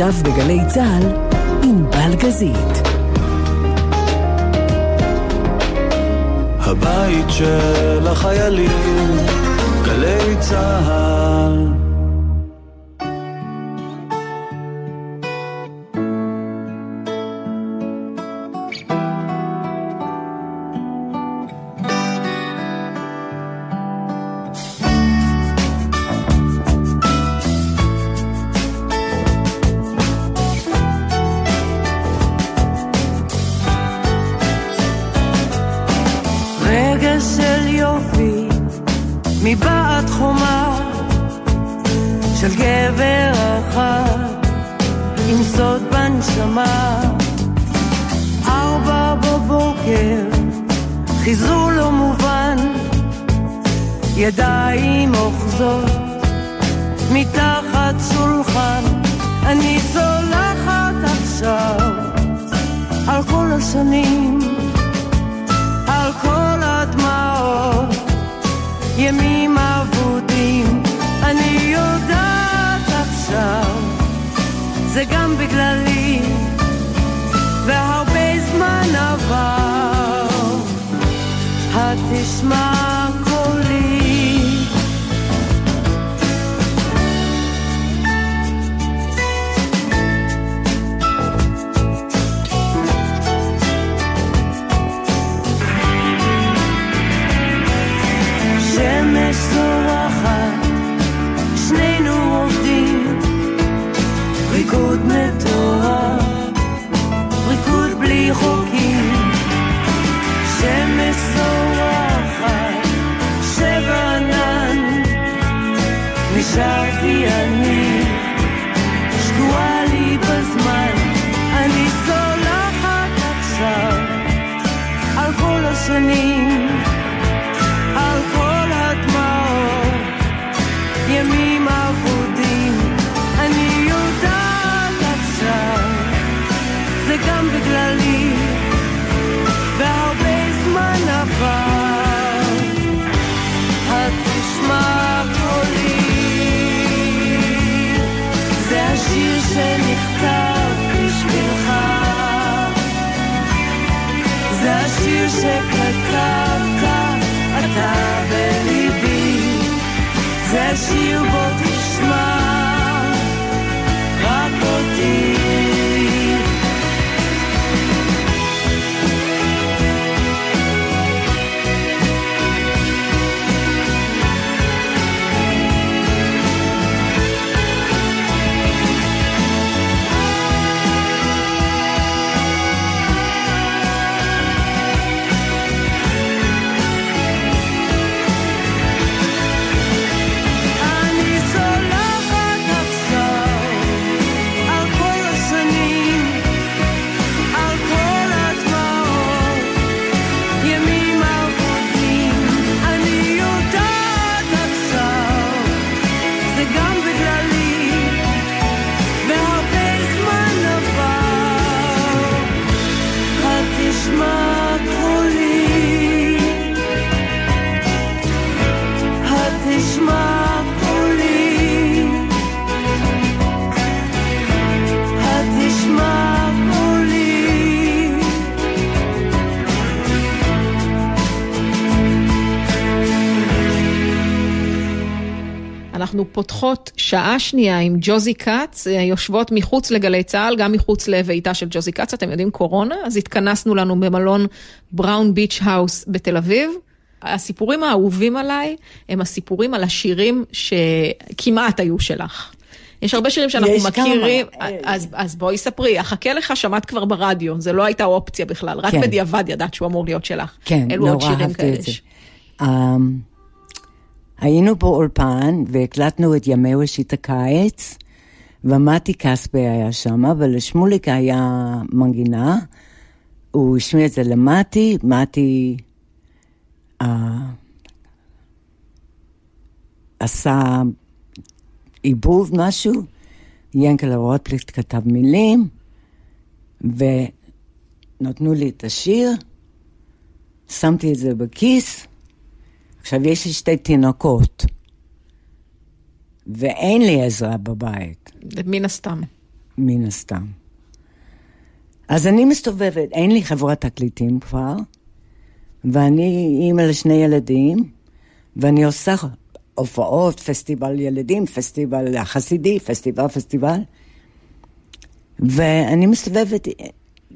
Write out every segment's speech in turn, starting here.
עכשיו בגלי צהל עם בלגזית. הבית של החיילים, גלי צהל. מבעת חומה של גבר אחת עם סוד בנשמה. 4 בבוקר חיזור לא מובן, ידיים אוחזות מתחת שולחן. אני סולחת עכשיו על כל השנים, על כל הדמעות, ימים אבודים. אני יודעת עכשיו זה גם בגללי, והרבה זמן עבר. התשמע קולי, שורחת, שנינו עובדים, ריקוד מטורף, ריקוד בלי חוקים. שמש שורחת, שבענן, נשארתי אני, שקועה לי בזמן. אני סולחת עכשיו על כל השנים, על כל הדמעות, ימים אבודים. אני יודעת עכשיו זה גם בגללי, והרבה זמן עבר. התשמע קולי, זה השיר שנכתב בשבילך, זה השיר שכתבת אתה בליבי, זה שיר בו תשמע רק אותי. אנחנו פותחות שעה שנייה עם ג'וזי קאץ, יושבות מחוץ לגלי צהל, גם מחוץ לביתה של ג'וזי קאץ, אתם יודעים, קורונה, אז התכנסנו לנו במלון בראון ביץ' האוס בתל אביב. הסיפורים האהובים עליי הם הסיפורים על השירים שכמעט היו שלך. יש הרבה שירים שאנחנו מכירים, אז בואי ספרי, החכה לך, שמעת כבר ברדיו, זה לא הייתה אופציה בכלל, רק בדיעבד ידעת שהוא אמור להיות שלך. כן, נורא אהבתי את זה. היינו פה אולפן והקלטנו את ימי ראשית הקיץ, ומתי קספי היה שם, אבל שמוליק היה מנגינה, הוא השמיע את זה למתי, מתי עשה עיבוב משהו, ינקל רוטפליט כתב מילים, ונתנו לי את השיר, שמתי את זה בכיס. עכשיו יש לי 2 תינוקות, ואין לי עזרה בבית. מן הסתם. מן הסתם. אז אני מסתובבת, אין לי חברת תקליטים כבר, ואני אימא לשני ילדים, ואני עושה הופעות, פסטיבל ילדים, פסטיבל חסידי, פסטיבל, ואני מסתובבת,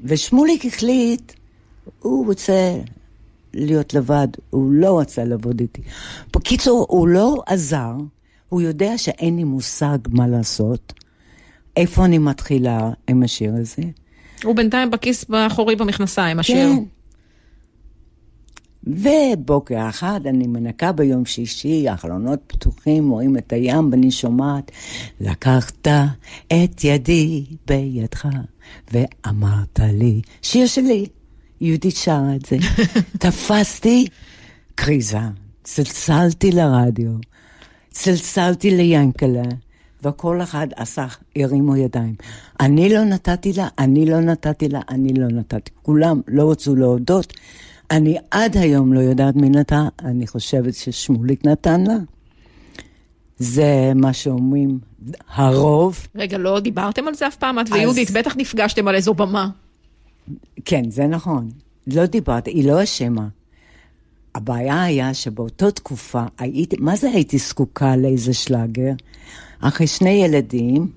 ושמוליק החליט, הוא רוצה להיות לבד, הוא לא רוצה לעבוד איתי. בקיצור, הוא לא עזר, הוא יודע שאין לי מושג מה לעשות, איפה אני מתחילה עם השיר הזה. הוא בינתיים בכיס באחורי במכנסיים, השיר. כן. ובוקר אחד אני מנקה ביום שישי, החלונות פתוחים, רואים את הים, ואני שומעת, לקחת את ידי בידך, ואמרת לי, שיר שלי, יהודית שרה את זה, תפסתי קריזה, צלצלתי לרדיו, צלצלתי לינקלה, וכל אחד עשה, הרימו ידיים. אני לא נתתי לה. כולם לא רצו להודות. אני עד היום לא יודעת מי נתן, אני חושבת ששמוליק נתן לה. זה מה שאומרים הרוב. רגע, לא דיברתם על זה אף פעם? את ויהודית, בטח נפגשתם על איזו במה. כן, זה נכון. לא דיברת, היא לא אשמה. הבעיה היה שבאותה תקופה, מה זה הייתי זקוקה לאיזה שלאגר? אחרי שני ילדים,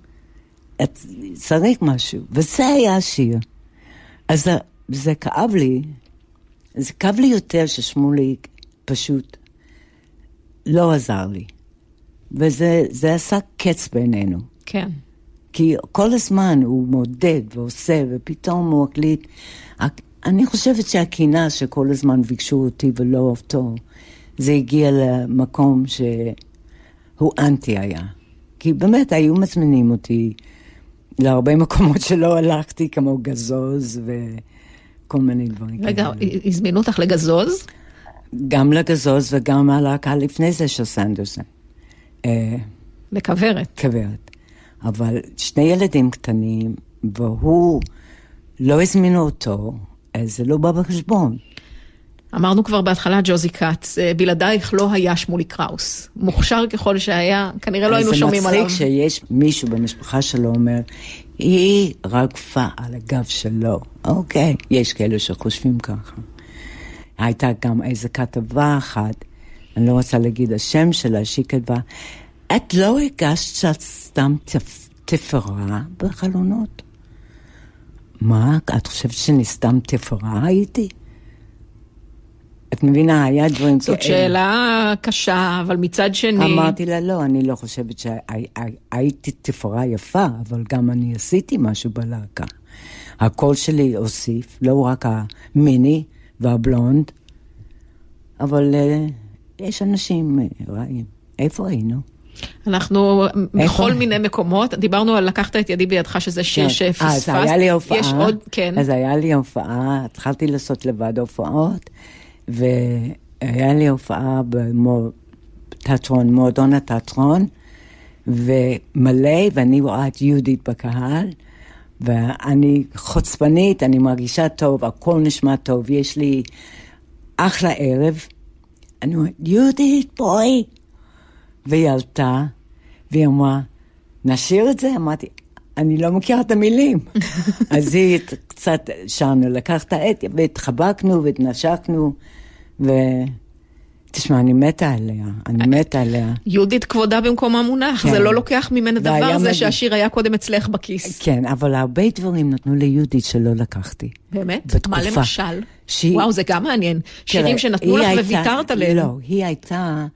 צריך משהו. וזה היה השיר. אז זה כאב לי, זה כאב לי יותר ששמוליק פשוט לא עזר לי. וזה עשה קץ בינינו. כן. כי כל הזמן הוא מודד ועושה, ופתאום הוא הקליט. אני חושבת שהכינה שכל הזמן ביקשו אותי ולא אוהבתו, זה הגיע למקום שהוא אנטי היה. כי באמת היו מזמינים אותי להרבה מקומות שלא הלכתי, כמו גזוז וכל מיני דברים. רגע, הזמינו אותך לגזוז? גם לגזוז וגם הלהקה לפני זה של סנדרסן. לכוורת. כוורת. אבל שני ילדים קטנים, והוא לא הזמינו אותו, אז זה לא בא בחשבון. אמרנו כבר בהתחלה, ג'וזי קאץ, בלעדייך לא היה שמולי קראוס. מוכשר ככל שהיה, כנראה לא היינו שומעים עליו. זה מצחיק שיש מישהו במשפחה שלו אומר, היא רגפה על הגב שלו. אוקיי, יש כאלו שחושבים ככה. הייתה גם איזו כתבה אחת, אני לא רוצה להגיד השם שלה, שהיא כתבה, את לא הגשת שאת סתם תפרה בחלונות? מה, את חושבת שאני סתם תפרה הייתי? את מבינה, היה דברים... זאת שאלה קשה, אבל מצד שני... אמרתי לה, לא, אני לא חושבת שהייתי תפרה יפה, אבל גם אני עשיתי משהו בלהקה. הקול שלי הוסיף, לא רק המיני והבלונד, אבל יש אנשים רעים. איפה היינו? אנחנו בכל מיני מקומות, דיברנו על לקחת את ידי בידך, שזה שיר שפספס. אז היה לי הופעה, התחלתי לעשות לבד הופעות, והיה לי הופעה בתיאטרון, מועדון התיאטרון, ומלא, ואני רואה את יהודית בקהל, ואני חוצפנית, אני מרגישה טוב, הכל נשמע טוב, יש לי אחלה ערב, אני אומרת, יהודית, בואי, והיא עלתה, והיא אמרה, נשאיר את זה? אמרתי, אני לא מכירה את המילים. אז היא קצת שרנו, לקחת את, והתחבקנו והתנשקנו, ותשמע, אני מתה עליה, אני מתה עליה. יהודית כבודה במקום המונח, זה לא לוקח ממנה דבר, זה שהשיר היה קודם אצלך בכיס. כן, אבל הרבה דברים נתנו ליהודית שלא לקחתי. באמת? מה למשל? וואו, זה גם מעניין. שירים שנתנו לך וויתרת עליהם. לא, היא הייתה...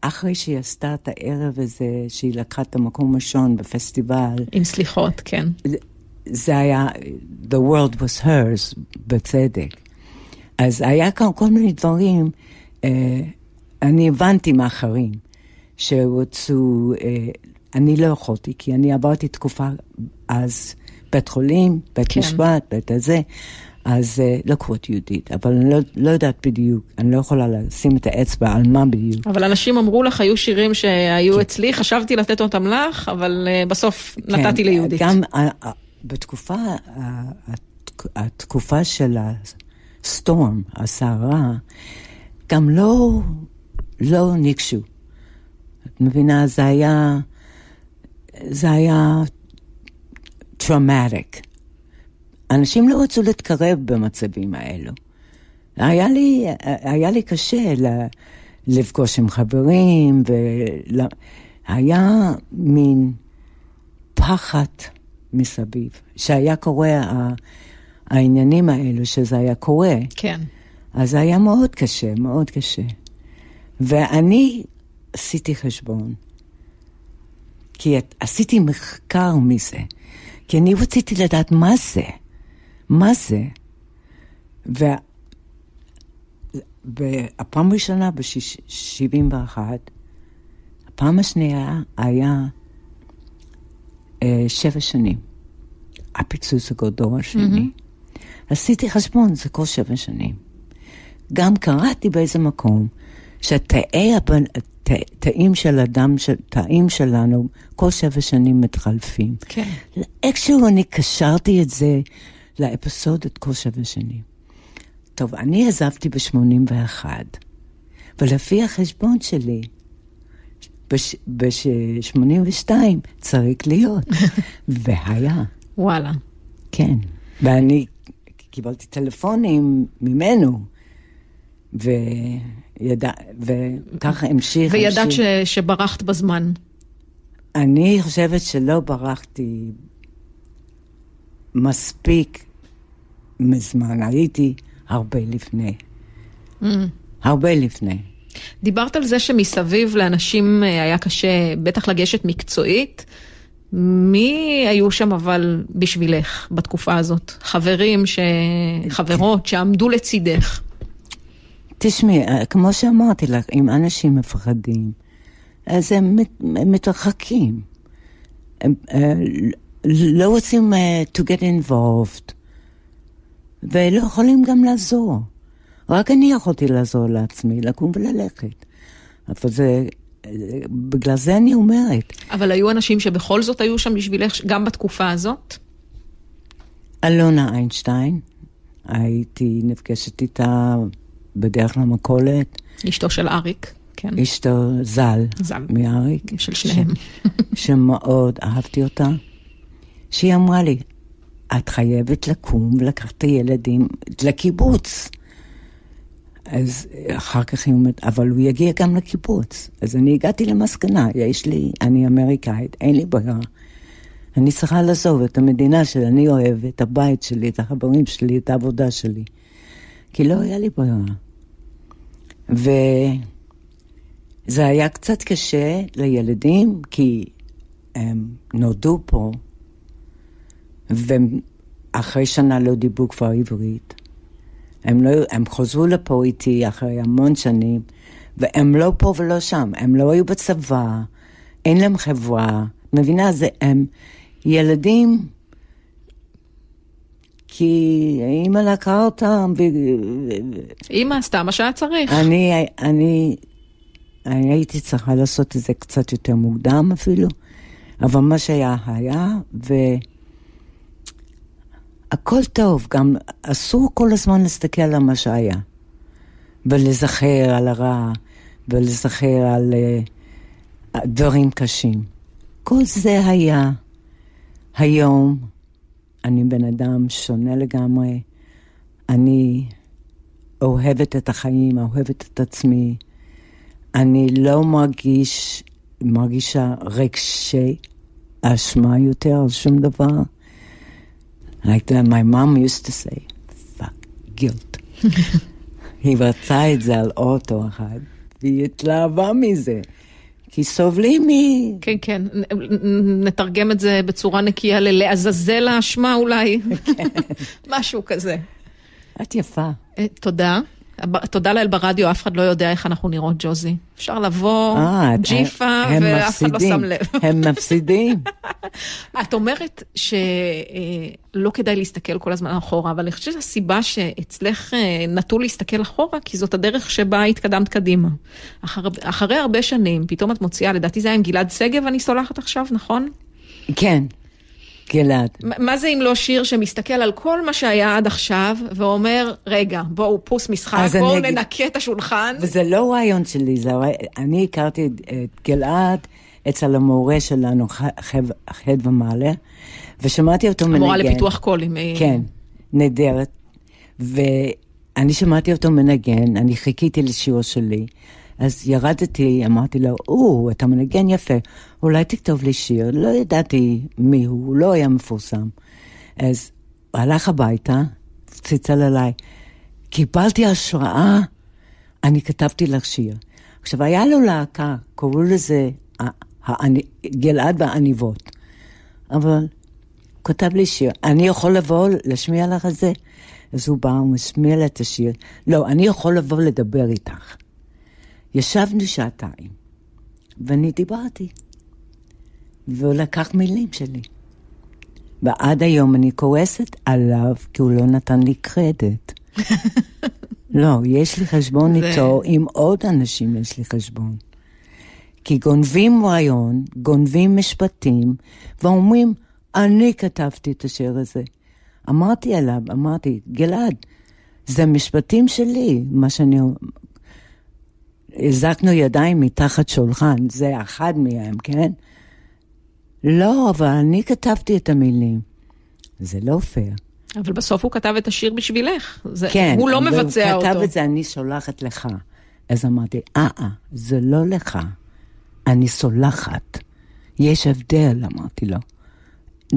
אחרי שהיא עשתה את הערב הזה, שהיא לקחה את המקום ראשון בפסטיבל. עם סליחות, כן. זה היה, the world was hers, בצדק. אז היה כאן כל מיני דברים, אני הבנתי מאחרים, שרצו, אני לא יכולתי, כי אני עברתי תקופה, אז בית חולים, בית משפט, בית הזה, אז לקחו את יהודית, אבל אני לא יודעת בדיוק, אני לא יכולה לשים את האצבע על מה בדיוק. אבל אנשים אמרו לך, היו שירים שהיו אצלי, חשבתי לתת אותם לך, אבל בסוף נתתי ליהודית. גם בתקופה של הסטורם, הסערה, גם לא ניגשו. את מבינה, זה היה traumatic. אנשים לא רצו להתקרב במצבים האלו. היה לי קשה לפגוש עם חברים, היה מין פחד מסביב, שהיה קורה העניינים האלו, שזה היה קורה. כן. אז היה מאוד קשה, מאוד קשה. ואני עשיתי חשבון, כי עשיתי מחקר מזה, כי אני רציתי לדעת מה זה, מה זה. והפעם הראשונה ב-71, הפעם השנייה היה 7 שנים. הפיצוץ הגדול השני. עשיתי חשבון, זה כל 7 שנים. גם קראתי באיזה מקום, שהתאים שלנו כל 7 שנים מתחלפים. כן. איכשהו אני קשרתי את זה לאפיסודת כל 7 שנים. טוב, אני עזבתי ב-81, ולפי החשבון שלי, ב-82 צריך להיות. והיה. וואלה. כן. ואני קיבלתי טלפונים ממנו, וככה המשיך. וידעת שברחת בזמן? אני חושבת שלא ברחתי מספיק מזמן. הייתי הרבה לפני. הרבה לפני. דיברת על זה שמסביב לאנשים היה קשה, בטח לגשת מקצועית. מי היו שם אבל בשבילך בתקופה הזאת? חברים, חברות שעמדו לצידך. תשמעי, כמו שאמרתי לך, אם אנשים מפחדים, אז הם מתרחקים. הם לא רוצים to get involved. ולא יכולים גם לעזור. רק אני יכולתי לעזור לעצמי, לקום וללכת. אבל זה, בגלל זה אני אומרת. אבל היו אנשים שבכל זאת היו שם בשבילך, גם בתקופה הזאת? אלונה איינשטיין, הייתי נפגשת איתה בדרך למכולת. אשתו של אריק, כן. אשתו זל. מאריק. של שניהם. שמאוד אהבתי אותה. שהיא אמרה לי, את חייבת לקום ולקחת ילדים לקיבוץ. אז אחר כך היא אומרת, אבל הוא יגיע גם לקיבוץ. אז אני הגעתי למסקנה, אני אמריקאית, אין לי ברירה. אני צריכה לעזוב את המדינה שאני אוהבת, את הבית שלי, את החברים שלי, את העבודה שלי. כי לא היה לי ברירה. וזה היה קצת קשה לילדים, כי הם נולדו פה, ואחרי שנה לא דיברו כבר עברית. הם חוזרו לפה איתי אחרי המון שנים, והם לא פה ולא שם. הם לא היו בצבא, אין להם חברה. מבינה, זה הם ילדים, כי אמא לקחה אותם. אמא עשתה מה שהיה צריך. אני הייתי צריכה לעשות את זה קצת יותר מוקדם אפילו, אבל מה שהיה היה, הכל טוב, גם אסור כל הזמן להסתכל על מה שהיה, ולזכר על הרע, ולזכר על דברים קשים. כל זה היה. היום אני בן אדם שונה לגמרי, אני אוהבת את החיים, אוהבת את עצמי, אני לא מרגישה רגשי אשמה יותר על שום דבר. Like that, my mom used to say, fuck, guilt. היא רצה את זה על אוטו אחד, והיא התלהבה מזה, כי סובלים כן, כן, נתרגם את זה בצורה נקייה ללעזאזל האשמה אולי, משהו כזה. את יפה. תודה. תודה לאל ברדיו, אף אחד לא יודע איך אנחנו נראות ג'וזי. אפשר לבוא, ג'יפה, ואף אחד לא שם לב. הם מפסידים. את אומרת שלא כדאי להסתכל כל הזמן אחורה, אבל אני חושבת שהסיבה שאצלך נטו להסתכל אחורה, כי זאת הדרך שבה התקדמת קדימה. אחרי הרבה שנים, פתאום את מוציאה, לדעתי זה היה עם גלעד סגב, אני סולחת עכשיו, נכון? כן. גלעד. מה זה אם לא שיר שמסתכל על כל מה שהיה עד עכשיו, ואומר, רגע, בואו פוס משחק, בואו ננקה את השולחן. וזה לא רעיון שלי, אני הכרתי את גלעד אצל המורה שלנו, חד ומעלה, ושמעתי אותו מנגן. המורה לפיתוח קולים. כן, נדרת. ואני שמעתי אותו מנגן, אני חיכיתי לשיעור שלי, אז ירדתי, אמרתי לו, אתה מנגן יפה, אולי תכתוב לי שיר, לא ידעתי מי הוא, לא היה מפורסם. אז הלך הביתה, ציצל עליי, קיבלתי השראה, אני כתבתי לך שיר. עכשיו, היה לו להקה, קוראו לזה גלעד והעניבות, אבל כתב לי שיר, אני יכול לבוא לשמיע לך את זה? אז הוא בא, הוא משמיע לה את השיר, לא, אני יכול לבוא לדבר איתך. ישבנו שעתיים, ואני דיברתי, והוא לקח מילים שלי. ועד היום אני כועסת עליו, כי הוא לא נתן לי קרדיט. לא, יש לי חשבון איתו, עם עוד אנשים יש לי חשבון. כי גונבים רעיון, גונבים משפטים, ואומרים, אני כתבתי את השיר הזה. אמרתי עליו, אמרתי, גלעד, זה משפטים שלי, מה שאני אומר. הזקנו ידיים מתחת שולחן, זה אחד מהם, כן? לא, אבל אני כתבתי את המילים. זה לא פייר. אבל בסוף הוא כתב את השיר בשבילך. זה, כן. הוא לא מבצע אותו. הוא כתב את זה, אני שולחת לך. אז אמרתי, זה לא לך. אני שולחת. יש הבדל, אמרתי לו.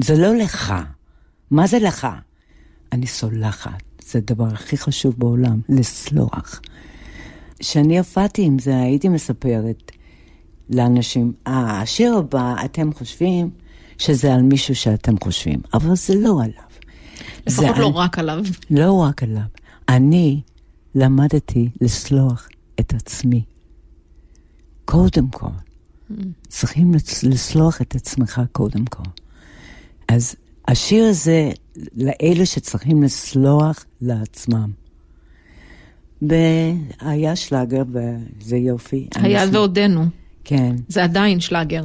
זה לא לך. מה זה לך? אני שולחת. זה הדבר הכי חשוב בעולם, לסלוח. כשאני הופעתי עם זה, הייתי מספרת לאנשים, השיר הבא, אתם חושבים שזה על מישהו שאתם חושבים, אבל זה לא עליו. לפחות לא רק עליו. לא רק עליו. אני למדתי לסלוח את עצמי. קודם כל. צריכים לסלוח את עצמך קודם כל. אז השיר הזה, לאלה שצריכים לסלוח לעצמם. היה שלאגר וזה יופי. היה ועודנו. כן. זה עדיין שלאגר.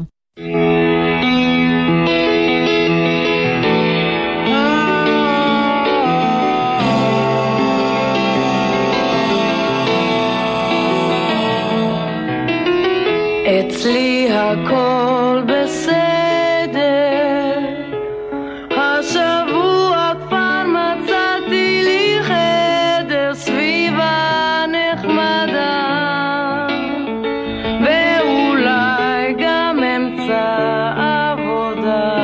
אצלי הכל בסדר, השבוע כבר מצאתי לי חדר סביבה נחמדה, ואולי גם אמצע עבודה.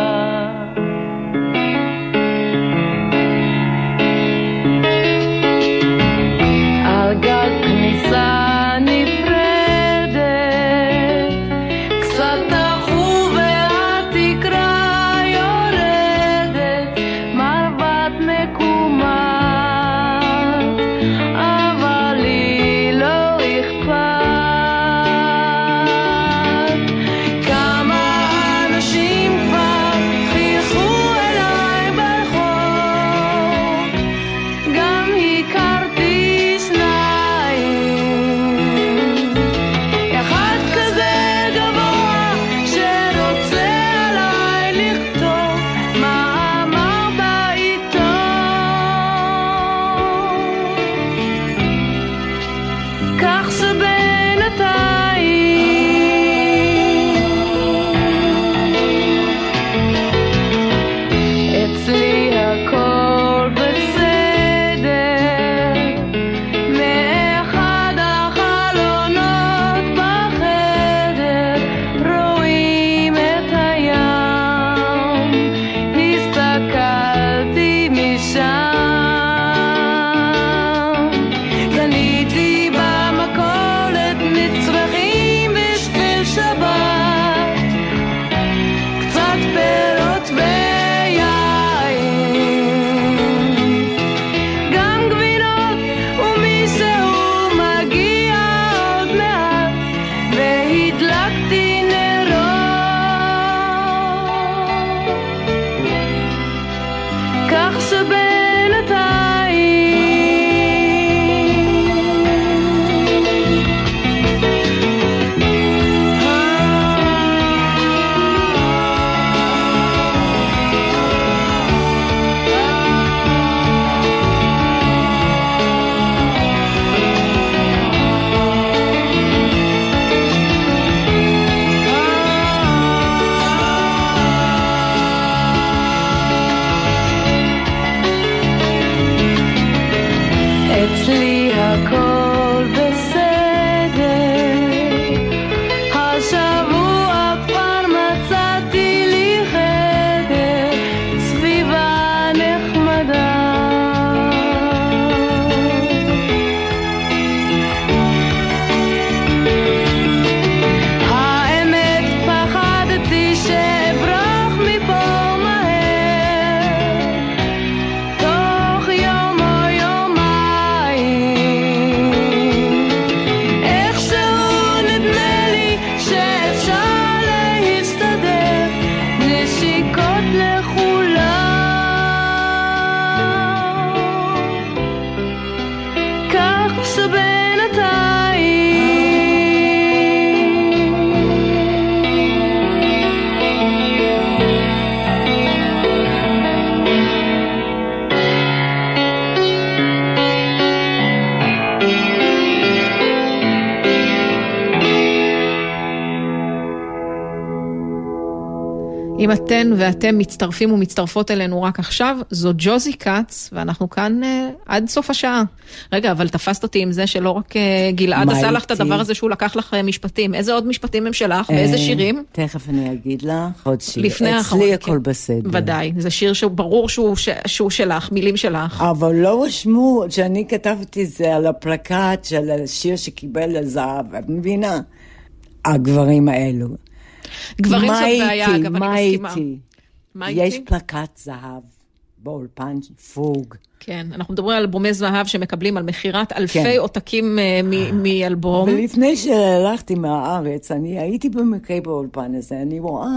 על גג כניסה נפרדת, קצת תחו ואת אם אתן ואתם מצטרפים ומצטרפות אלינו רק עכשיו, זו ג'וזי קאץ, ואנחנו כאן עד סוף השעה. רגע, אבל תפסת אותי עם זה שלא רק גלעד עשה לך את הדבר הזה שהוא לקח לך משפטים. איזה עוד משפטים הם שלך? ואיזה שירים? תכף אני אגיד לך עוד שיר. אצלי הכל בסדר. ודאי, זה שיר שברור שהוא שלך, מילים שלך. אבל לא רשמו, שאני כתבתי זה על הפלקט של השיר שקיבל לזהב, את מבינה? הגברים האלו. גברים זאת בעיה, אגב, אני מסכימה. יש פלקט זהב באולפן פוג. כן, אנחנו מדברים על אלבומי זהב שמקבלים על מחירת אלפי עותקים מאלבום. ולפני שהלכתי מהארץ, אני הייתי במקרה באולפן הזה, אני רואה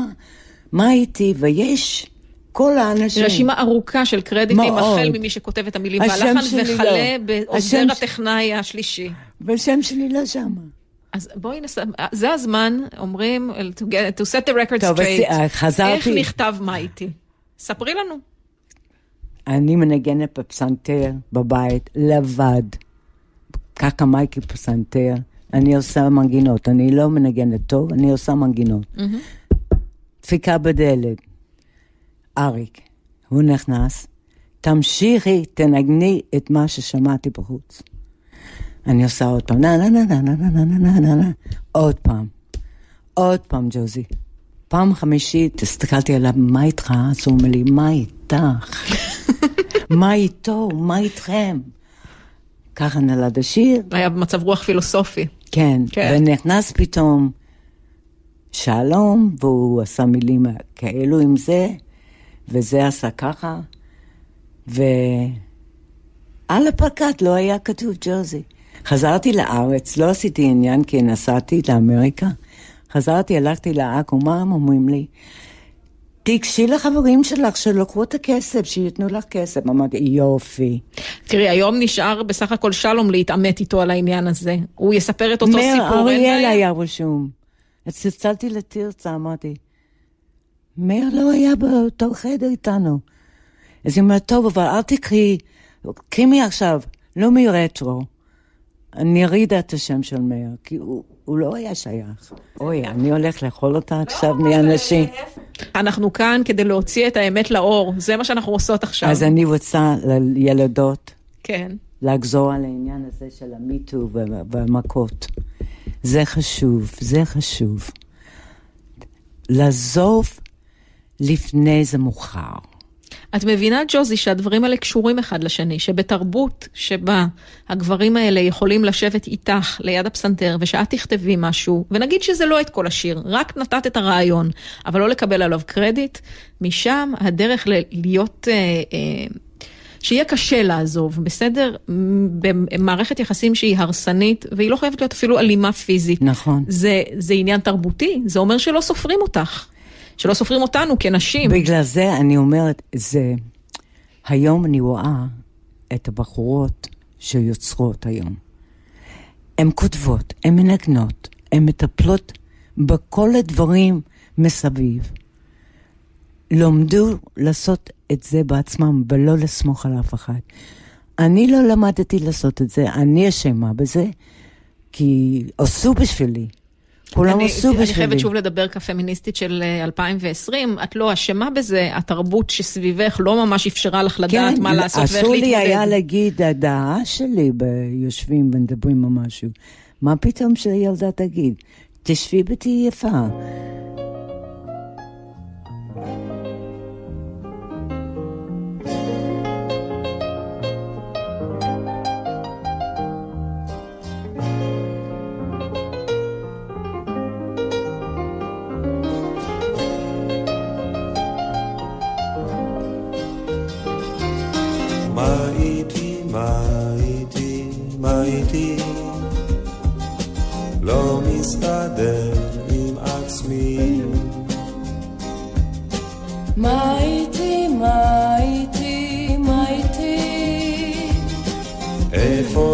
מה הייתי, ויש כל האנשים. רשימה ארוכה של קרדיטים, החל ממי שכותב את המילים והלחן וחלה בעוזר הטכנאי השלישי. ושם שלי לא שמה. אז בואי נסע, זה הזמן, אומרים, to set the record straight, איך נכתב מה איתי? ספרי לנו. אני מנגנת בפסנתר, בבית, לבד. ככה מייקי פסנתר, אני עושה מנגינות, אני לא מנגנת טוב, אני עושה מנגינות. דפיקה בדלת. אריק, הוא נכנס, תמשיכי, תנגני את מה ששמעתי בחוץ. אני עושה עוד פעם, עוד פעם ג'וזי. פעם חמישית, הסתכלתי עליו, מה איתך? אז הוא אומר לי, מה איתך? מה איתו? מה איתכם? ככה נולד השיר. היה במצב רוח פילוסופי. כן, ונכנס פתאום שלום, והוא עשה מילים כאלו עם זה, וזה עשה ככה, ועל הפקת לא היה כתוב ג'וזי. חזרתי לארץ, לא עשיתי עניין כי נסעתי לאמריקה. חזרתי, הלכתי לעכו, מה הם אומרים לי? תיגשי לחברים שלך שלוקחו את הכסף, שיתנו לך כסף. אמרתי, יופי. תראי, היום נשאר בסך הכל שלום להתאמת איתו על העניין הזה. הוא יספר את אותו סיפור. מאיר אריאל היה רשום. אז צלצלתי לתרצה, אמרתי, מאיר לא היה באותו חדר איתנו. אז היא אומרת, טוב, אבל אל תקחי, קימי עכשיו, לא מרטרו. אני רידה את השם של מאיר, כי הוא לא היה שייך. אוי, אני הולך לאכול אותה עכשיו מאנשים. אנחנו כאן כדי להוציא את האמת לאור, זה מה שאנחנו עושות עכשיו. אז אני רוצה לילדות, כן. להגזור על העניין הזה של המיטו והמכות. זה חשוב, זה חשוב. לעזוב לפני זה מאוחר. את מבינה, ג'וזי, שהדברים האלה קשורים אחד לשני, שבתרבות שבה הגברים האלה יכולים לשבת איתך ליד הפסנתר, ושאת תכתבי משהו, ונגיד שזה לא את כל השיר, רק נתת את הרעיון, אבל לא לקבל עליו קרדיט, משם הדרך להיות, שיהיה קשה לעזוב, בסדר? במערכת יחסים שהיא הרסנית, והיא לא חייבת להיות אפילו אלימה פיזית. נכון. זה עניין תרבותי, זה אומר שלא סופרים אותך. שלא סופרים אותנו כנשים. בגלל זה אני אומרת, זה, היום אני רואה את הבחורות שיוצרות היום. הן כותבות, הן מנגנות, הן מטפלות בכל הדברים מסביב. לומדו לעשות את זה בעצמם ולא לסמוך על אף אחד. אני לא למדתי לעשות את זה, אני אשמה בזה, כי עשו בשבילי. אני חייבת שוב לדבר כפמיניסטית של 2020, את לא אשמה בזה, התרבות שסביבך לא ממש אפשרה לך לדעת מה לעשות ואיך להתמודד. אסור לי היה להגיד, הדעה שלי ביושבים ונדברים או משהו, מה פתאום שילדה תגיד? תשבי בתי יפה.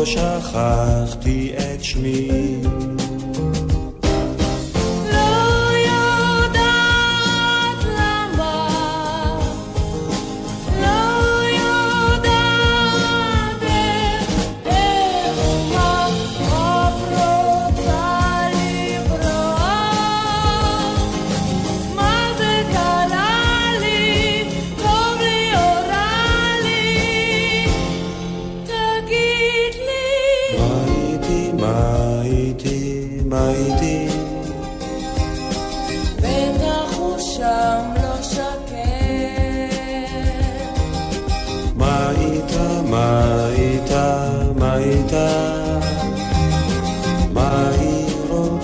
שכחתי את שמי לא יודעת למה לא יודעת איך מה רוצה לברוח מה זה קרה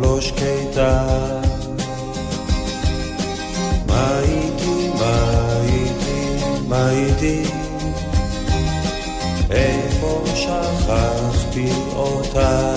לא שקטה. מה איתי, מה איתי, מה איתי, איפה שכחתי אותה?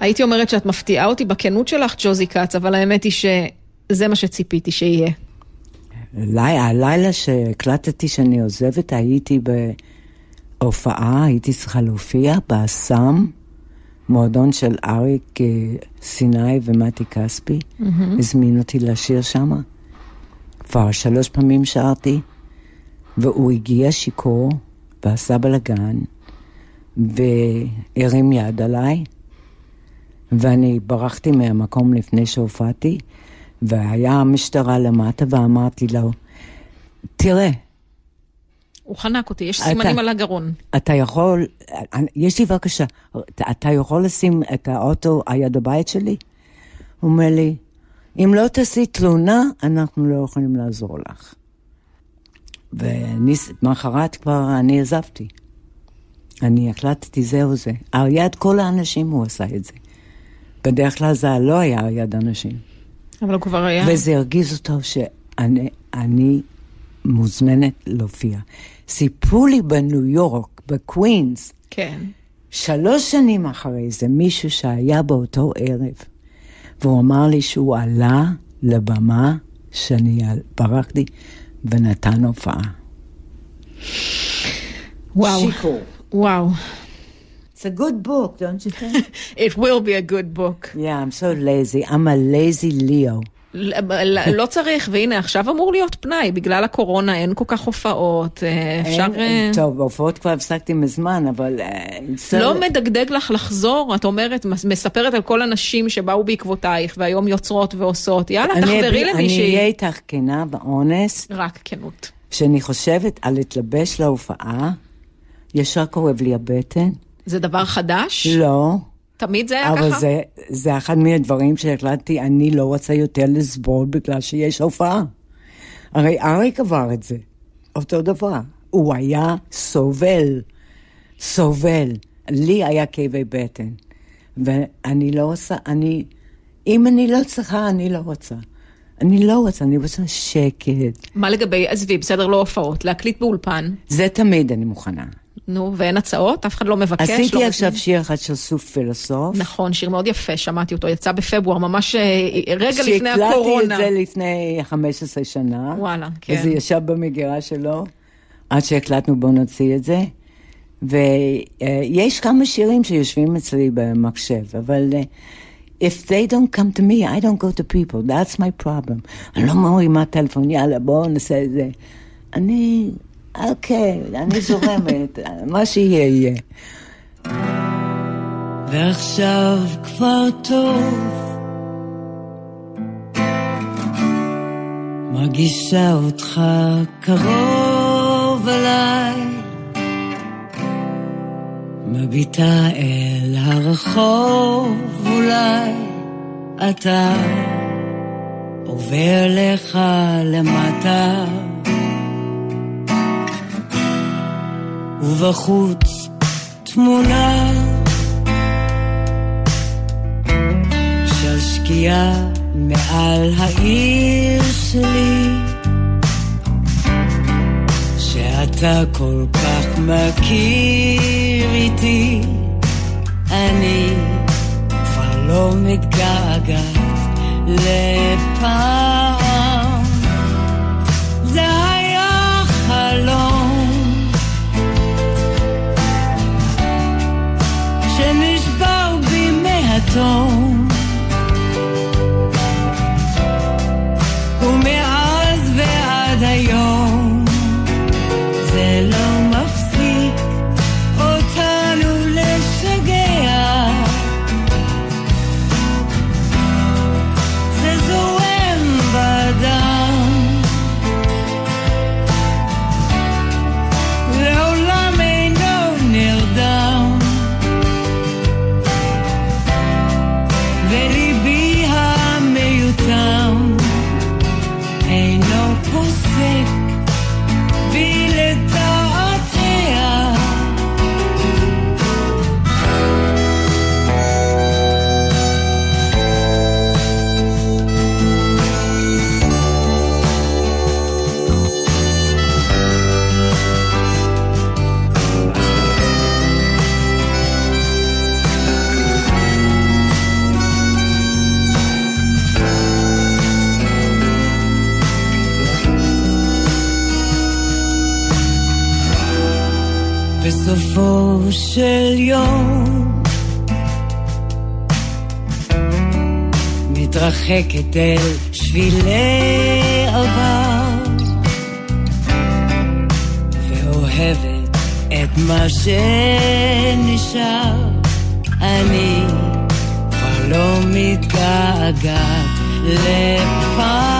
הייתי אומרת שאת מפתיעה אותי בכנות שלך, ג'וזי קאץ, אבל האמת היא שזה מה שציפיתי שיהיה. הלילה שהקלטתי שאני עוזבת, הייתי בהופעה, הייתי צריכה להופיע באסם, מועדון של אריק סיני ומתי כספי, הזמין אותי לשיר שם. כבר 3 פעמים שרתי, והוא הגיע שיקור ועשה בלגן, והרים יד עליי, ואני ברחתי מהמקום לפני שהופעתי, והיה המשטרה למטה, ואמרתי לו, תראה. הוא חנק אותי, יש סימנים על הגרון. אתה יכול, יש לי בבקשה, אתה יכול לשים את האוטו היד הבית שלי? הוא אומר לי, אם לא תעשי תלונה, אנחנו לא יכולים לעזור לך. ומחרת כבר אני עזבתי. אני הקלטתי זהו זה. על יד כל האנשים הוא עשה את זה. בדרך כלל זה לא היה על יד אנשים. אבל הוא כבר היה. וזה הרגיז אותו שאני מוזמנת להופיע. סיפרו לי בניו יורק, בקווינס. כן. 3 שנים אחרי זה, מישהו שהיה באותו ערב. והוא אמר לי שהוא עלה לבמה שאני ברחתי ונתן הופעה. וואו. שיקור. וואו. It's a good book, don't you think? It will be a good book. Yeah, I'm so lazy. I'm a lazy Leo. לא צריך, והנה, עכשיו אמור להיות פנאי. בגלל הקורונה אין כל כך הופעות. אפשר... טוב, הופעות כבר הפסקתי מזמן, אבל... לא מדגדג לך לחזור, את אומרת, מספרת על כל הנשים שבאו בעקבותייך, והיום יוצרות ועושות. יאללה, תחברי למישהי. אני אהיה איתך כנה ואונס. רק כנות. כשאני חושבת על להתלבש להופעה, ישר כואב לי הבטן. זה דבר חדש? לא. תמיד זה היה ככה? אבל זה אחד מהדברים שהחלטתי, אני לא רוצה יותר לסבול בגלל שיש הופעה. הרי אריק עבר את זה. אותו דבר. הוא היה סובל. סובל. לי היה כאבי בטן. ואני לא רוצה, אם אני לא צריכה, אני לא רוצה. אני רוצה שקט. מה לגבי, עזבי, בסדר, לא הופעות, להקליט באולפן? זה תמיד אני מוכנה. נו, ואין הצעות, אף אחד לא מבקש. עשיתי עכשיו שיר אחד של סוף פילוסוף. נכון, שיר מאוד יפה, שמעתי אותו, יצא בפברואר, ממש רגע לפני הקורונה. שהקלטתי את זה לפני 15 שנה. וואלה, כן. וזה ישב במגירה שלו, עד שהקלטנו בוא נוציא את זה. ויש כמה שירים שיושבים אצלי במחשב, אבל If they don't come to me, I don't go to people. That's my problem. אני לא מרימה טלפון, יאללה, בואו נעשה את זה. אני, אוקיי, אני זורמת, מה שיהיה יהיה. ועכשיו כבר טוב, מרגישה אותך קרוב אליי, מביטה אל הרחוב, אולי אתה עובר לך למטה, ובחוץ תמונה של שקיעה מעל העיר שלי, שאתה כל כך מכיר איתי, אני כבר לא מתגעגעת לפעם. זה היה חלום שנשבר בי מהתום, ומאז ועד היום זה לא מפסיק אותנו לשגע, זה זורם בדם, לעולם אינו נרדם, וליבי המיותם אינו פוסק בי לתעתיה. בסופו של יום מתרחקת אל שבילי עבר, ואוהבת את מה שנשאר, אני כבר לא מתגעגעת לפעם.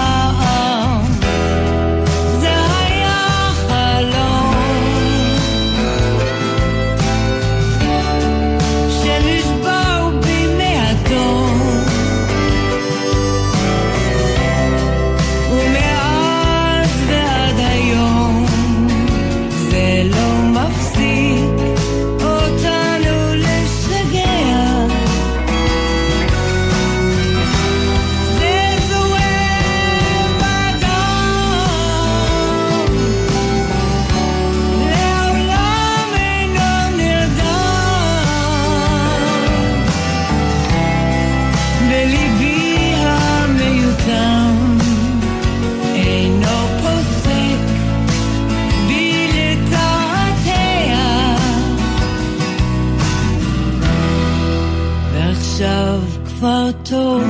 כבר טוב,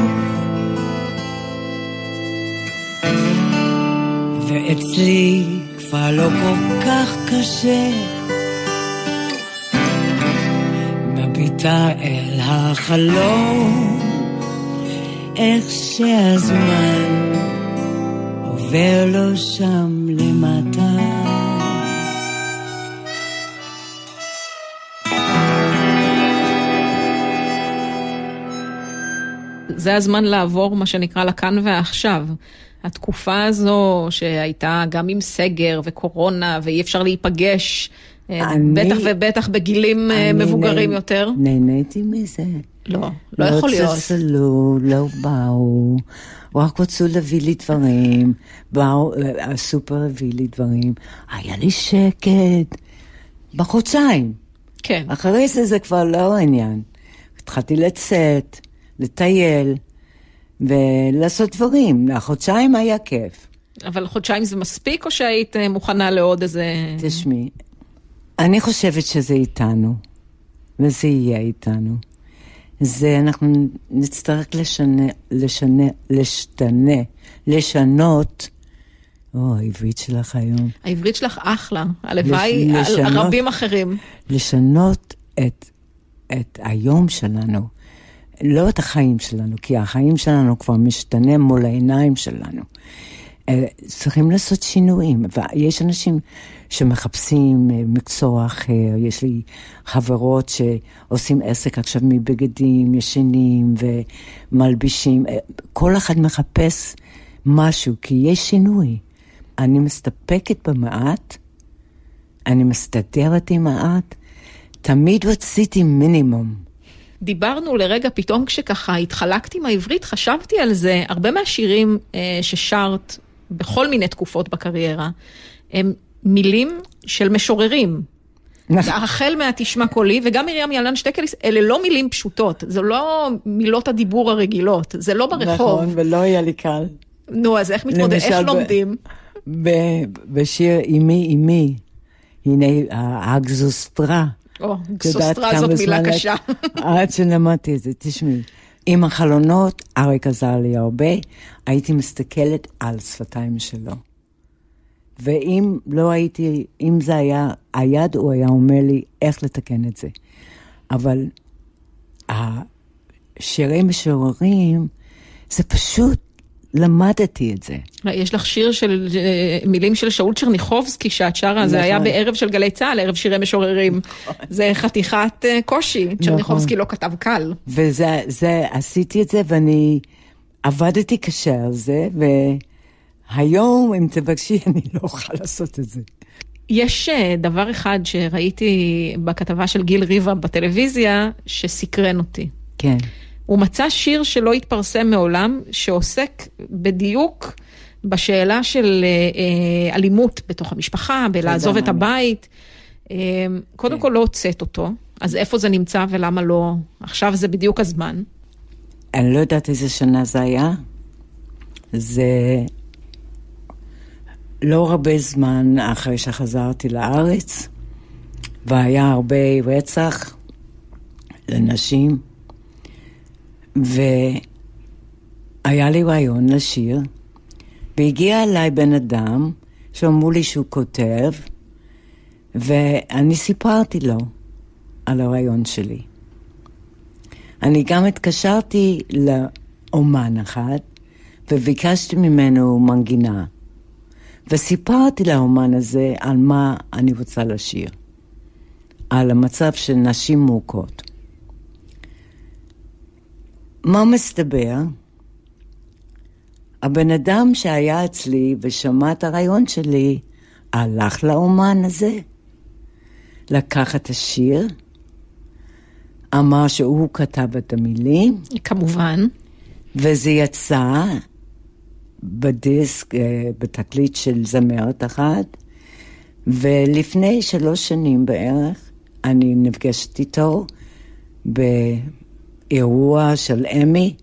ואצלי כבר לא כל כך קשה, מביטה אל החלום, איך שהזמן עובר לו שם למטה. זה הזמן לעבור מה שנקרא לכאן ועכשיו. התקופה הזו שהייתה גם עם סגר וקורונה ואי אפשר להיפגש, בטח ובטח בגילים מבוגרים יותר. נהניתי מזה. לא, לא יכול להיות. לא צלצלו, לא באו, רק רצו להביא לי דברים, באו, הסופר הביא לי דברים, היה לי שקט, בחודשיים. כן. אחרי זה זה כבר לא העניין. התחלתי לצאת, לטייל, ולעשות דברים. החודשיים היה כיף. אבל חודשיים זה מספיק, או שהיית מוכנה לעוד איזה... תשמעי, אני חושבת שזה איתנו, וזה יהיה איתנו. זה אנחנו נצטרך לשנות. או, העברית שלך היום. העברית שלך אחלה, הלוואי על רבים אחרים. לשנות את היום שלנו, לא את החיים שלנו, כי החיים שלנו כבר משתנה מול העיניים שלנו. צריכים לעשות שינויים, ויש אנשים שמחפשים מקצוע אחר, יש לי חברות שעושים עסק עכשיו מבגדים, ישנים ומלבישים, כל אחד מחפש משהו, כי יש שינוי. אני מסתפקת במעט, אני מסתדרת עם מעט, תמיד רציתי מינימום. דיברנו לרגע, פתאום כשככה התחלקתי עם העברית, חשבתי על זה, הרבה מהשירים ששרת בכל מיני תקופות בקריירה, הם מילים של משוררים. החל מהתשמע קולי, וגם מרים ילן שטקליס, אלה לא מילים פשוטות, זה לא מילות הדיבור הרגילות, זה לא ברחוב. נכון, ולא היה לי קל. נו, אז איך מתמודד, איך לומדים? בשיר אימי, הנה האגזוסטרה, או, סוסטרה זאת מילה קשה. עד שלמדתי את זה, תשמעי. עם החלונות, אריק עזר לי הרבה, הייתי מסתכלת על שפתיים שלו. ואם לא הייתי, אם זה היה, היד הוא היה אומר לי איך לתקן את זה. אבל השירי משוררים, זה פשוט, למדתי את זה. יש לך שיר של מילים של שאול צ'רניחובסקי שאת שרה, זה היה בערב של גלי צהל, ערב שירי משוררים. זה חתיכת קושי. צ'רניחובסקי לא כתב קל. וזה, עשיתי את זה ואני עבדתי קשה על זה, והיום אם תבקשי אני לא אוכל לעשות את זה. יש דבר אחד שראיתי בכתבה של גיל ריבה בטלוויזיה שסקרן אותי. כן. הוא מצא שיר שלא התפרסם מעולם, שעוסק בדיוק בשאלה של אלימות בתוך המשפחה, בלעזוב את הבית. קודם כל לא הוצאת אותו, אז איפה זה נמצא ולמה לא? עכשיו זה בדיוק הזמן. אני לא יודעת איזה שנה זה היה. זה לא הרבה זמן אחרי שחזרתי לארץ, והיה הרבה רצח לנשים, והיה לי רעיון לשיר, והגיע אליי בן אדם שאמרו לי שהוא כותב, ואני סיפרתי לו על הרעיון שלי. אני גם התקשרתי לאומן אחד, וביקשתי ממנו מנגינה, וסיפרתי לאומן הזה על מה אני רוצה לשיר, על המצב של נשים מוכות. מה מסתבר? הבן אדם שהיה אצלי ושמע את הרעיון שלי, הלך לאומן הזה, לקח את השיר, אמר שהוא כתב את המילים. כמובן. וזה יצא בדיסק, בתקליט של זמרת אחת, ולפני 3 שנים בערך, אני נפגשת איתו אירוע של אמי,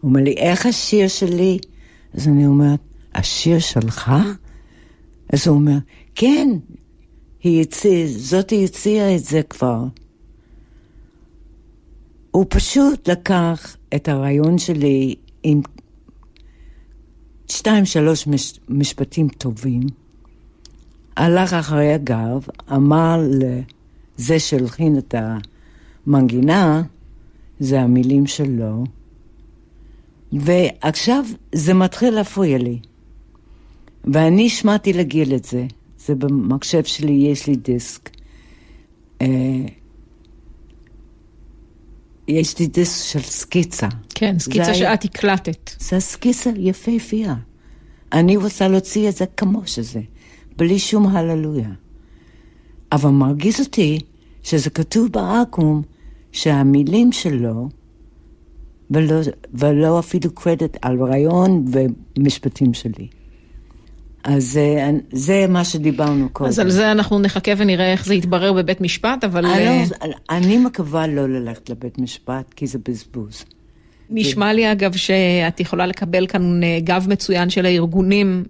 הוא אומר לי, איך השיר שלי? אז אני אומרת, השיר שלך? אז הוא אומר, כן, זאת הציעה את זה כבר. הוא פשוט לקח את הרעיון שלי עם 2-3 משפטים טובים, הלך אחרי הגב, אמר לזה שהלחין את המנגינה, זה המילים שלו, ועכשיו זה מתחיל להפריע לי. ואני שמעתי לגיל את זה, זה במחשב שלי, יש לי דיסק. יש לי דיסק של סקיצה. כן, סקיצה שאת הקלטת. זה סקיצה יפהפייה. אני רוצה להוציא את זה כמו שזה, בלי שום הללויה. אבל מרגיז אותי שזה כתוב בעקום, שהמילים שלו, ולא אפילו קרדיט על רעיון ומשפטים שלי. אז זה מה שדיברנו קודם. אז על זה אנחנו נחכה ונראה איך זה יתברר בבית משפט, אבל אני מקווה לא ללכת לבית משפט, כי זה בזבוז. נשמע לי אגב שאת יכולה לקבל כאן גב מצוין של הארגונים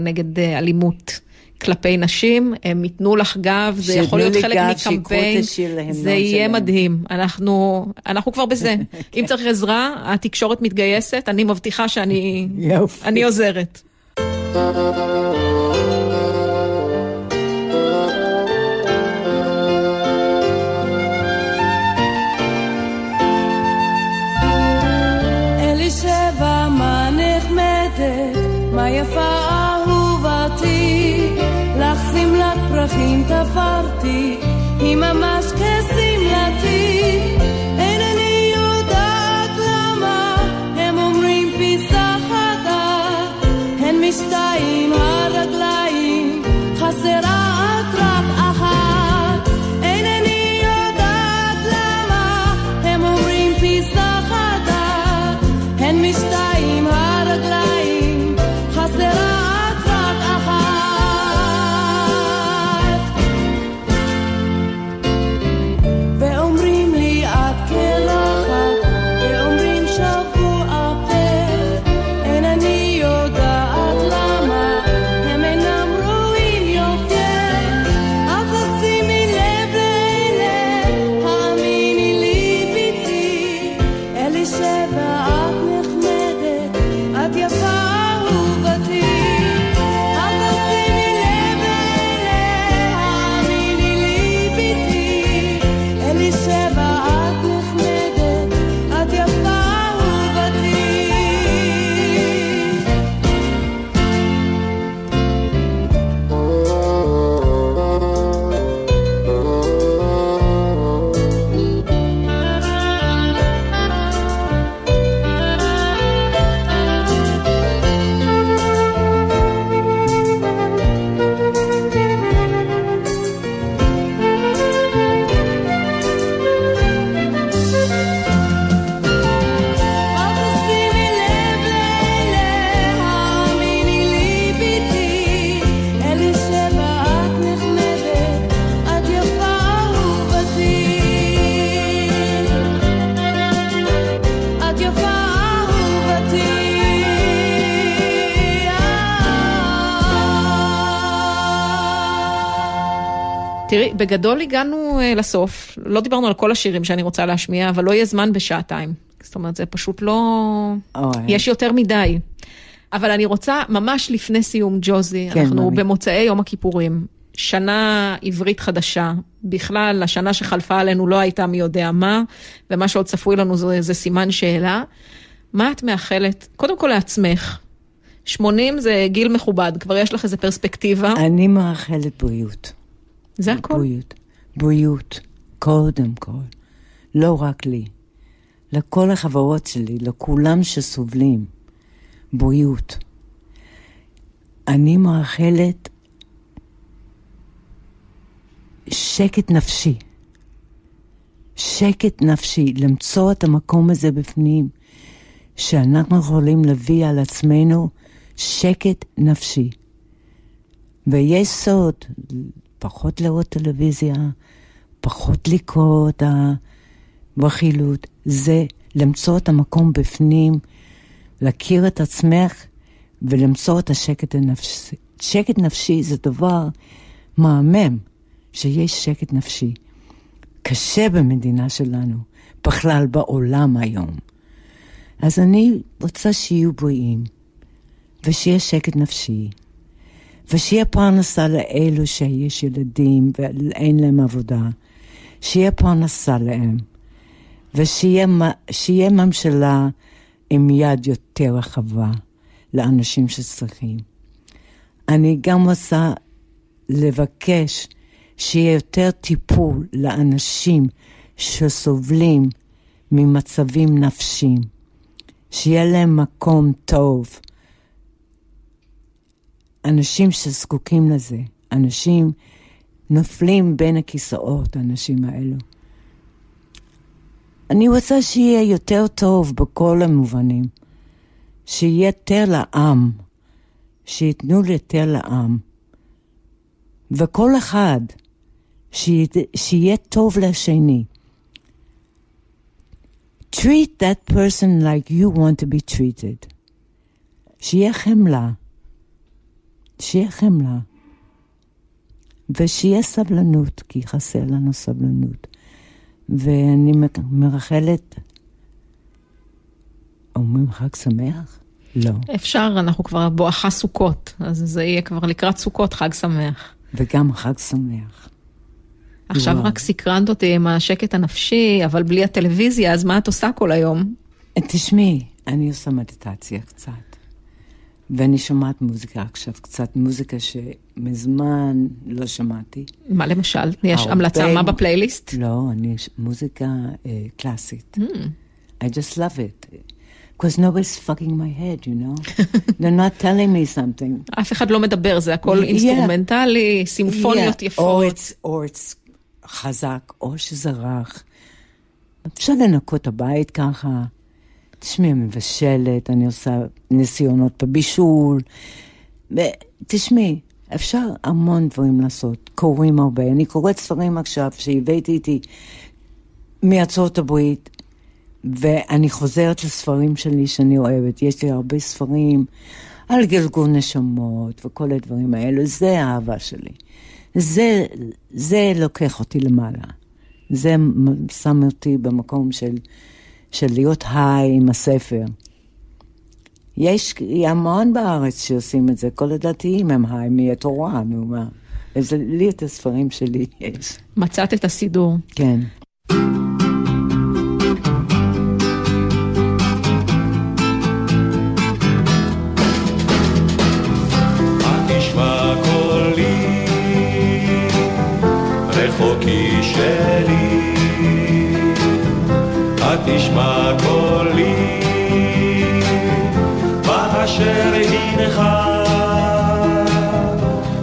נגד אלימות, כלפי נשים, הם ייתנו לך גב, זה יכול להיות חלק מקמפיין, זה יהיה מדהים. אנחנו כבר בזה. אם צריך עזרה, התקשורת מתגייסת, אני מבטיחה שאני עוזרת. אלישבע, מה נחמדת, מה יפה אהובתי, לך שמלת פרחים תפרתי, היא ממש כשמלתי. אינני יודעת למה הם אומרים פיסה חדה, הן משתיים הרגליים, חסרה את רק אחת. אינני יודעת למה הם אומרים פיסה חדה, הן משתיים הרגליים, חסרה בגדול הגענו לסוף, לא דיברנו על כל השירים שאני רוצה להשמיע, אבל לא יהיה זמן בשעתיים. זאת אומרת, זה פשוט לא... יש יותר מדי. אבל אני רוצה, ממש לפני סיום ג'וזי, אנחנו במוצאי יום הכיפורים, שנה עברית חדשה, בכלל השנה שחלפה עלינו לא הייתה מי יודע מה, ומה שעוד צפוי לנו זה סימן שאלה. מה את מאחלת? קודם כל לעצמך. 80 זה גיל מכובד, כבר יש לך איזו פרספקטיבה. אני מאחלת בריאות. זה הכל? בריאות, קודם כל. לא רק לי. לכל החברות שלי, לכולם שסובלים. בריאות. אני מאחלת שקט נפשי. שקט נפשי. למצוא את המקום הזה בפנים, שאנחנו יכולים להביא על עצמנו שקט נפשי. ויש סוד... פחות לראות טלוויזיה, פחות לקרוא אותה בחילות. זה למצוא את המקום בפנים, להכיר את עצמך ולמצוא את השקט הנפשי. שקט נפשי זה דבר מהמם, שיש שקט נפשי. קשה במדינה שלנו, בכלל בעולם היום. אז אני רוצה שיהיו בריאים, ושיהיה שקט נפשי. ושיהיה פרנסה לאלו שיש ילדים ואין להם עבודה, שיהיה פרנסה להם, ושיהיה ממשלה עם יד יותר רחבה לאנשים שצריכים. אני גם רוצה לבקש שיהיה יותר טיפול לאנשים שסובלים ממצבים נפשיים, שיהיה להם מקום טוב, אנשים שזקוקים לזה, אנשים נופלים בין הכיסאות, האנשים האלו. אני רוצה שיהיה יותר טוב בכל המובנים, שיהיה יותר לעם, שיתנו יותר לעם. וכל אחד, שיהיה טוב לשני. Treat that person like you want to be treated. שיהיה חמלה. שיהיה חמלה, ושיהיה סבלנות, כי חסר לנו סבלנות. ואני מרחלת, אומרים חג שמח? לא. אפשר, אנחנו כבר בואכה סוכות, אז זה יהיה כבר לקראת סוכות חג שמח. וגם חג שמח. עכשיו וואו. רק סקרנת אותי עם השקט הנפשי, אבל בלי הטלוויזיה, אז מה את עושה כל היום? תשמעי, אני עושה מדיטציה קצת. ואני שומעת מוזיקה עכשיו, קצת מוזיקה שמזמן לא שמעתי. מה למשל? יש המלצה מה בפלייליסט? לא, מוזיקה קלאסית. I just love it. Because nobody's fucking my head, you know? They're not telling me something. אף אחד לא מדבר, זה הכל אינסטרומנטלי, סימפוניות יפות. או it's חזק, או שזה רך. אפשר לנקות הבית ככה. תשמעי, מבשלת, אני עושה ניסיונות בבישול. תשמעי, אפשר המון דברים לעשות, קוראים הרבה. אני קוראת ספרים עכשיו שהבאתי איתי מארצות הברית, ואני חוזרת לספרים שלי שאני אוהבת. יש לי הרבה ספרים על גלגול נשמות וכל הדברים האלו. זה האהבה שלי. זה לוקח אותי למעלה. זה שם אותי במקום של להיות היי עם הספר. יש המון בארץ שעושים את זה, כל הדתיים הם היי מהתורה, נאומה. אז לי את הספרים שלי יש. מצאת את הסידור. כן. תשמע קולי באשר הינך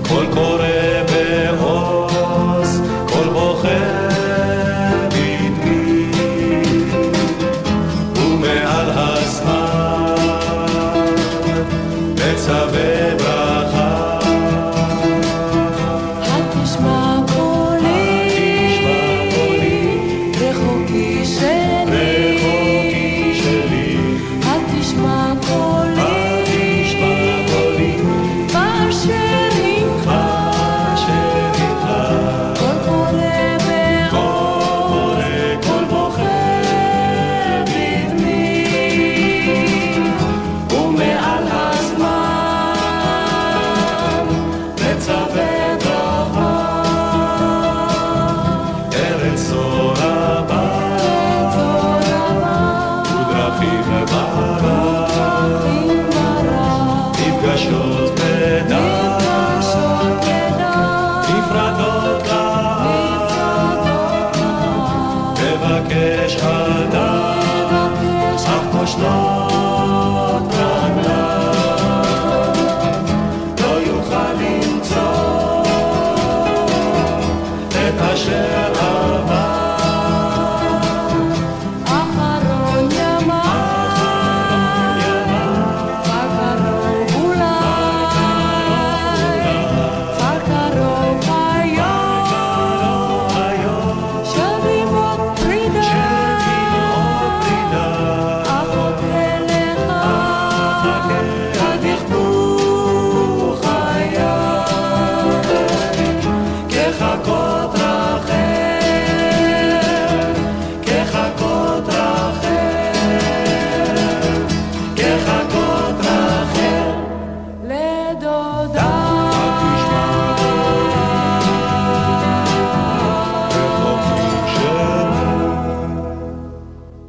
כל קורא בעוז כל בוחר בדמי ומעל הזמן מצווה ברכה התשמע קולי רחוקי שלי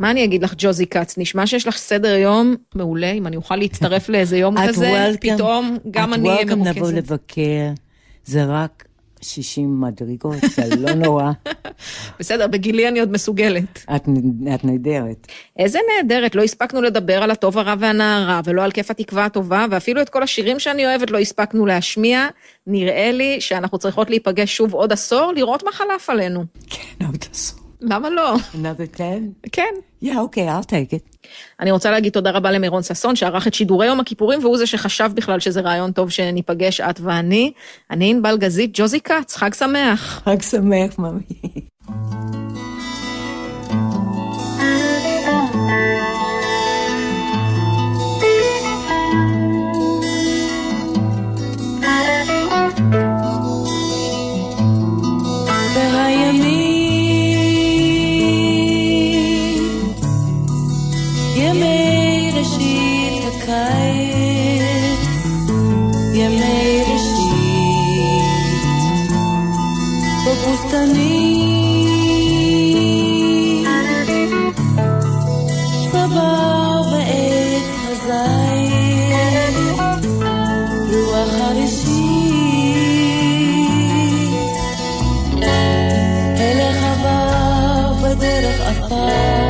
מה אני אגיד לך, ג'וזי קאץ? נשמע שיש לך סדר יום מעולה, אם אני אוכל להצטרף לאיזה יום כזה, פתאום גם אני אהיה ממוקסת. את וולקם לבוא לבקר, זה רק 60 מדרגות, זה לא נורא. בסדר, בגילי אני עוד מסוגלת. את נהדרת. איזה נהדרת, לא הספקנו לדבר על הטוב הרע והנערה, ולא על כיף התקווה הטובה, ואפילו את כל השירים שאני אוהבת לא הספקנו להשמיע. נראה לי שאנחנו צריכות להיפגש שוב עוד עשור, לראות מה חלף עלינו. כן, עוד עשור. למה לא? Another 10? כן. Yeah, okay, I'll take it. אני רוצה להגיד תודה רבה למירון ססון, שערך את שידורי יום הכיפורים, והוא זה שחשב בכלל שזה רעיון טוב שניפגש את ואני. אני ענבל גזית, ג'וזי קאץ, חג שמח. חג שמח, ממי. פוסטני צבר ועת הזית רוח הראשית אל חבר בדרך עפר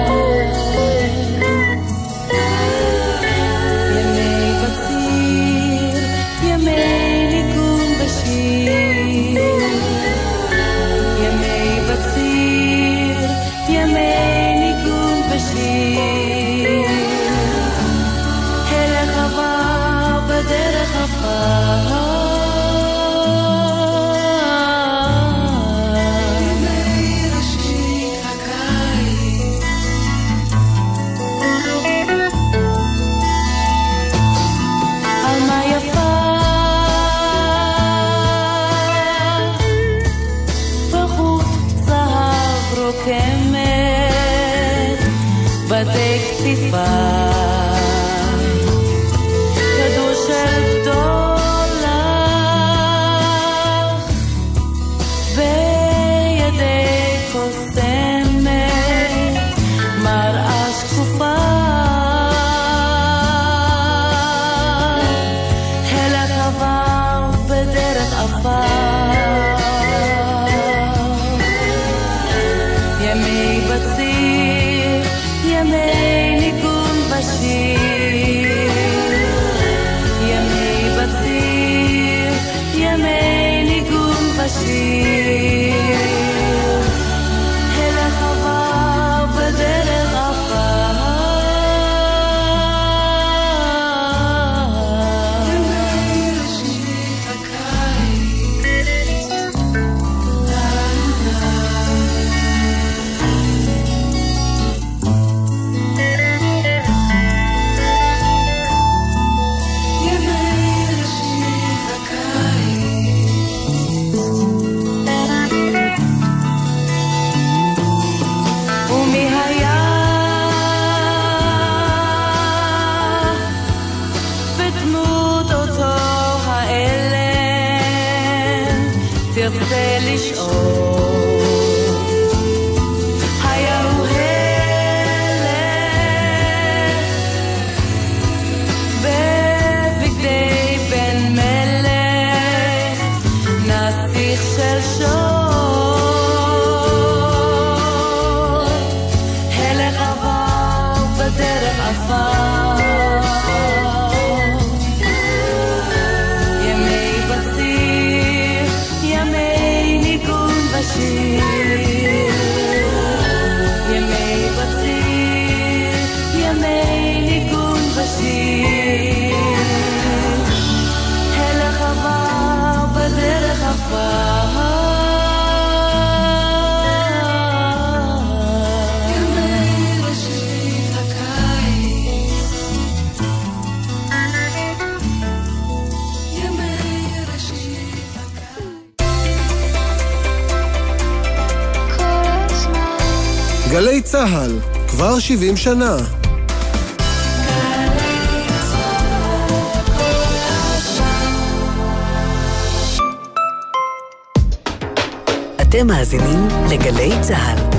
גלי צהל, כבר 70 שנה. אתם מאזינים לגלי צהל.